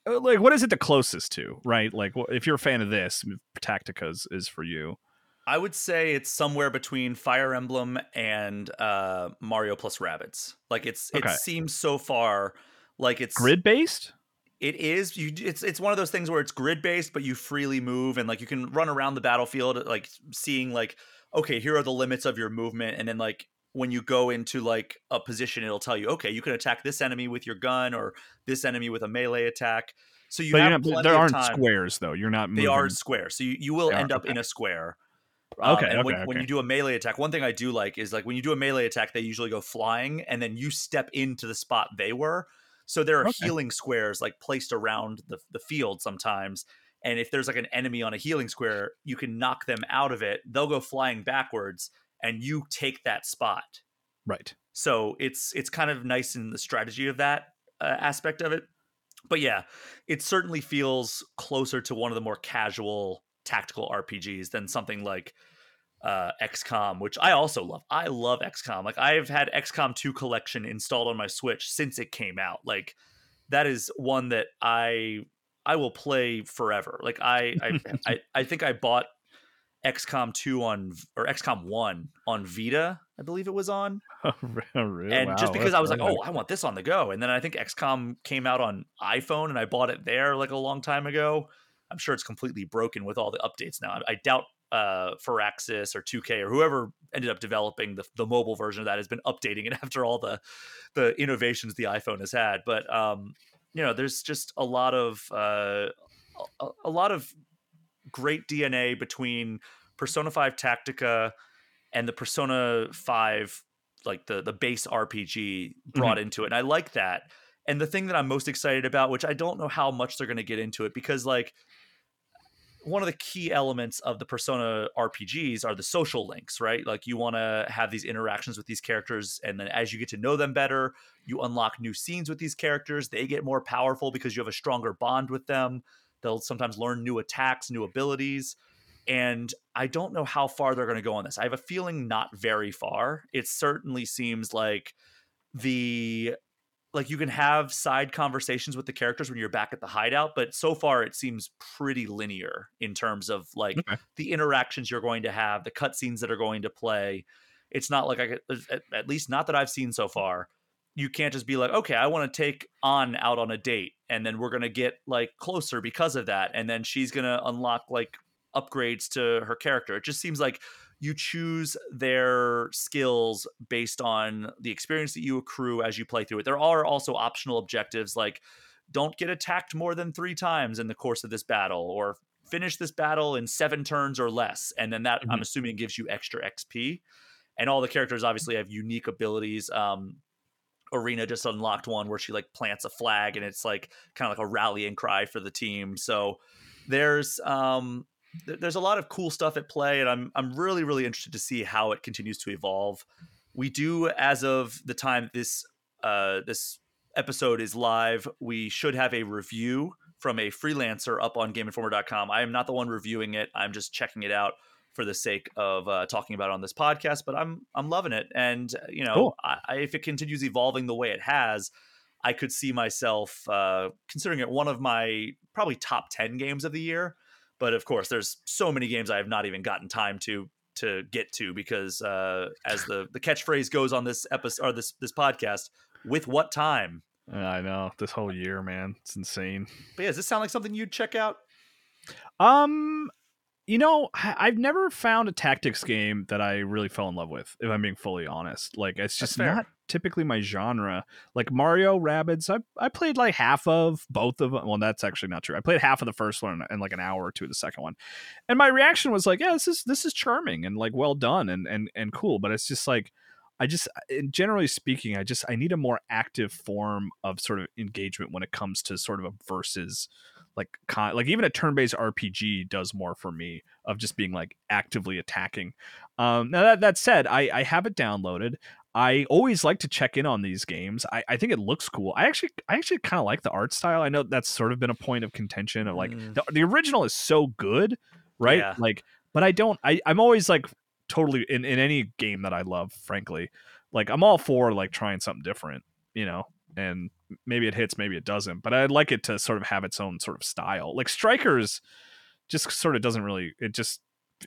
like what is it the closest to? Right? Like, if you're a fan of this, Tactica is, is for you. I would say it's somewhere between Fire Emblem and uh, Mario plus Rabbids. Like, it's okay. It seems so far like it's grid based. It is. You, it's it's one of those things where it's grid based, but you freely move, and like you can run around the battlefield, like seeing like, okay, here are the limits of your movement, and then like when you go into like a position, it'll tell you, okay, you can attack this enemy with your gun or this enemy with a melee attack. So you but have not, there aren't time. Squares though. You're not. Moving. They are squares, so you, you will they end are, up okay. in a square. Um, okay. And okay, when, okay. when you do a melee attack, one thing I do like is like when you do a melee attack, they usually go flying, and then you step into the spot they were. So there are okay. healing squares like placed around the, the field sometimes. And if there's like an enemy on a healing square, you can knock them out of it. They'll go flying backwards and you take that spot. Right. So it's it's kind of nice in the strategy of that uh, aspect of it. But yeah, it certainly feels closer to one of the more casual tactical R P Gs than something like uh X COM, which I also love. I love X COM. Like I've had X COM two collection installed on my Switch since it came out. Like that is one that I I will play forever. Like I I I, I think I bought X COM two on or X COM one on Vita, I believe it was on. Oh, really? And wow, just because I was really like, "Oh, I want this on the go." And then I think X COM came out on iPhone and I bought it there like a long time ago. I'm sure it's completely broken with all the updates now. I, I doubt uh Firaxis or two K or whoever ended up developing the, the mobile version of that has been updating it after all the the innovations the iPhone has had. But um you know, there's just a lot of uh a, a lot of great D N A between Persona five Tactica and the Persona five, like the the base R P G brought mm-hmm. into it, and I like that. And the thing that I'm most excited about, which I don't know how much they're going to get into it, because like one of the key elements of the Persona R P Gs are the social links, right? Like you want to have these interactions with these characters. And then as you get to know them better, you unlock new scenes with these characters. They get more powerful because you have a stronger bond with them. They'll sometimes learn new attacks, new abilities. And I don't know how far they're going to go on this. I have a feeling not very far. It certainly seems like the... like you can have side conversations with the characters when you're back at the hideout, but so far it seems pretty linear in terms of like okay. the interactions you're going to have, the cutscenes that are going to play. It's not like I could, at least not that I've seen so far. You can't just be like, okay, I want to take on out on a date, and then we're going to get like closer because of that, and then she's going to unlock like upgrades to her character. It just seems like you choose their skills based on the experience that you accrue as you play through it. There are also optional objectives like don't get attacked more than three times in the course of this battle, or finish this battle in seven turns or less. And then that, mm-hmm. I'm assuming, gives you extra X P. And all the characters obviously have unique abilities. Um, Erina just unlocked one where she like plants a flag and it's like kind of like a rallying cry for the team. So there's um, th- there's a lot of cool stuff at play, and I'm I'm really really interested to see how it continues to evolve. We do, as of the time this uh, this episode is live, we should have a review from a freelancer up on game informer dot com. I am not the one reviewing it. I'm just checking it out for the sake of uh, talking about it on this podcast, but I'm I'm loving it. And, you know, cool. I, I, if it continues evolving the way it has, I could see myself uh, considering it one of my probably top ten games of the year. But of course, there's so many games I have not even gotten time to to get to because uh, as the, the catchphrase goes on this episode or this this podcast, with what time? I know, this whole year, man, it's insane. But yeah, does this sound like something you'd check out? Um, you know, I've never found a tactics game that I really fell in love with, if I'm being fully honest. Like, it's just not typically my genre. Like Mario Rabbids, I I played like half of both of them. Well, that's actually not true. I played half of the first one and like an hour or two of the second one, and my reaction was like, yeah, this is this is charming and like well done and and and cool. But it's just like, I just, generally speaking, I just, I need a more active form of sort of engagement when it comes to sort of a versus, like, con- like even a turn-based R P G does more for me of just being like actively attacking. Um, now that, that said, I, I have it downloaded. I always like to check in on these games. I, I think it looks cool. I actually, I actually kind of like the art style. I know that's sort of been a point of contention of like mm. the, the original is so good, right? Yeah. Like, but I don't, I, I'm always like, totally in, in any game that I love, frankly, like I'm all for like trying something different, you know, and maybe it hits, maybe it doesn't, but I'd like it to sort of have its own sort of style. Like Strikers just sort of doesn't really, it just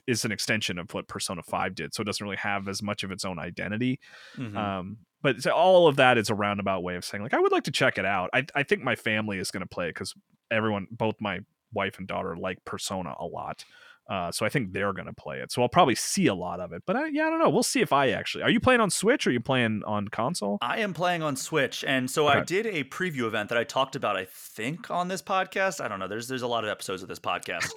is an extension of what Persona five did. So it doesn't really have as much of its own identity. Mm-hmm. Um, but so all of that is a roundabout way of saying like, I would like to check it out. I, I think my family is going to play because everyone, both my wife and daughter like Persona a lot. Uh, so I think they're going to play it. So I'll probably see a lot of it. But I, yeah, I don't know. We'll see if I actually... Are you playing on Switch or are you playing on console? I am playing on Switch. And so okay. I did a preview event that I talked about, I think, on this podcast. I don't know. There's there's a lot of episodes of this podcast.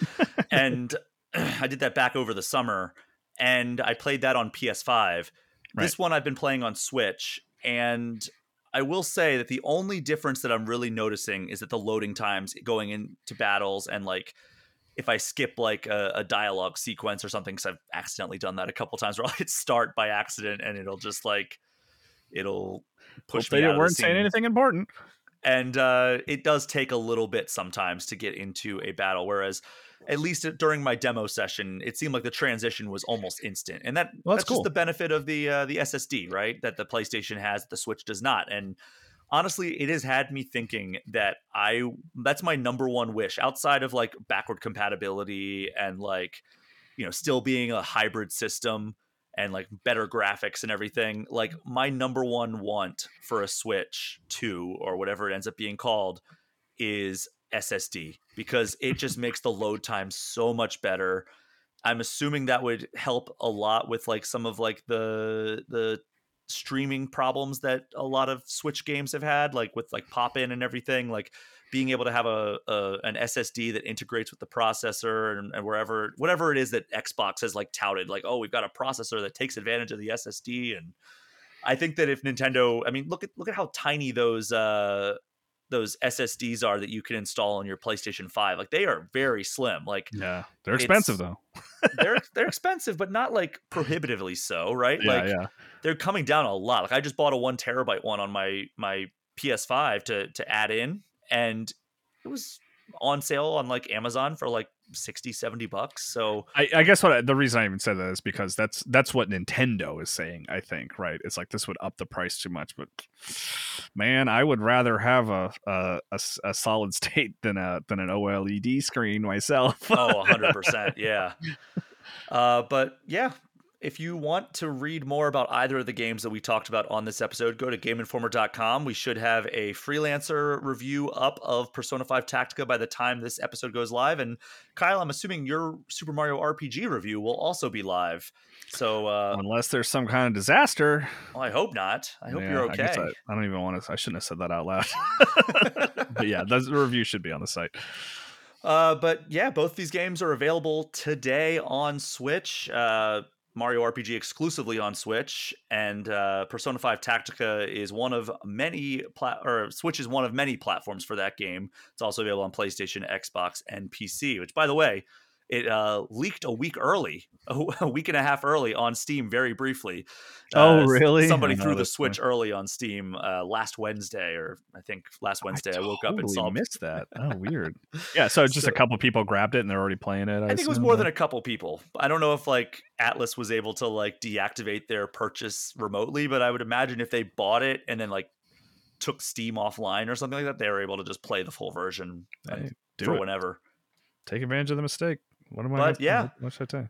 And I did that back over the summer. And I played that on P S five. Right. This one I've been playing on Switch. And I will say that the only difference that I'm really noticing is that the loading times going into battles and like... If I skip like a, a dialogue sequence or something, because I've accidentally done that a couple times where I'll hit start by accident and it'll just like, it'll push me out of the scene. Hope they weren't saying anything important. And uh, it does take a little bit sometimes to get into a battle. Whereas at least during my demo session, it seemed like the transition was almost instant. And that well, that's, that's cool. Just the benefit of the uh, the S S D, right? That the PlayStation has, that the Switch does not. And honestly, it has had me thinking that I that's my number one wish outside of like backward compatibility and like, you know, still being a hybrid system and like better graphics and everything. Like my number one want for a Switch two or whatever it ends up being called is S S D, because it just makes the load time so much better. I'm assuming that would help a lot with like some of like the the. streaming problems that a lot of Switch games have had, like with like pop in and everything, like being able to have a, a an S S D that integrates with the processor and, and wherever whatever it is that Xbox has like touted, like, oh, we've got a processor that takes advantage of the S S D. And I think that if Nintendo, I mean, look at look at how tiny those uh those S S Ds are that you can install on your PlayStation five. Like they are very slim. Like yeah, they're expensive though. they're they're expensive, but not like prohibitively so, right? Yeah, like yeah. They're coming down a lot. Like I just bought a one terabyte one on my my P S five to to add in, and it was on sale on like Amazon for like sixty, seventy bucks. So I, I guess what I, the reason I even said that is because that's that's what Nintendo is saying, I think, right? It's like this would up the price too much, but man, I would rather have a a, a, a solid state than a than an OLED screen myself. Oh, one hundred percent, yeah. Uh, but yeah, If you want to read more about either of the games that we talked about on this episode, go to game informer dot com. We should have a freelancer review up of Persona five Tactica by the time this episode goes live. And Kyle, I'm assuming your Super Mario R P G review will also be live. So uh, unless there's some kind of disaster. Well, I hope not. I hope yeah, you're okay. I, I, I don't even want to. I shouldn't have said that out loud. But yeah, the review should be on the site. Uh, but yeah, both these games are available today on Switch. Uh, Mario R P G exclusively on Switch, and uh, Persona five Tactica is one of many, pla- or Switch is one of many platforms for that game. It's also available on PlayStation, Xbox, and P C, which, by the way, it uh, leaked a week early, a week and a half early on Steam very briefly. Oh, uh, really? Somebody threw the Switch funny. early on Steam uh, last Wednesday, or I think last Wednesday. I, totally I woke up and saw missed that. Oh, weird. Yeah, so just so, a couple people grabbed it and they're already playing it. I, I think it was more that. than a couple people. I don't know if like Atlas was able to like deactivate their purchase remotely, but I would imagine if they bought it and then like took Steam offline or something like that, they were able to just play the full version and hey, for it. whenever. Take advantage of the mistake. What am I? But yeah, what should I tell you?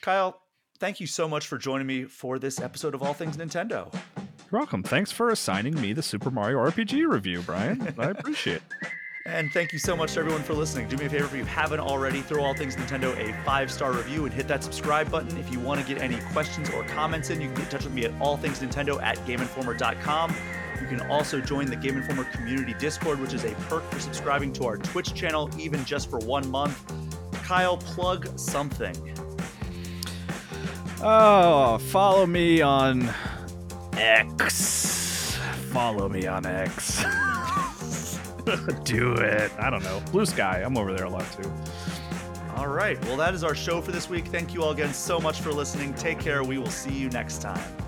Kyle, thank you so much for joining me for this episode of All Things Nintendo. You're welcome. Thanks for assigning me the Super Mario R P G review, Brian. I appreciate it. And thank you so much to everyone for listening. Do me a favor if you haven't already, throw All Things Nintendo a five-star review and hit that subscribe button. If you want to get any questions or comments in, you can get in touch with me at all things nintendo at game informer dot com. You can also join the Game Informer Community Discord, which is a perk for subscribing to our Twitch channel, even just for one month. Kyle, plug something. Oh, follow me on X. Follow me on X. Do it. I don't know. Blue Sky. I'm over there a lot, too. All right. Well, that is our show for this week. Thank you all again so much for listening. Take care. We will see you next time.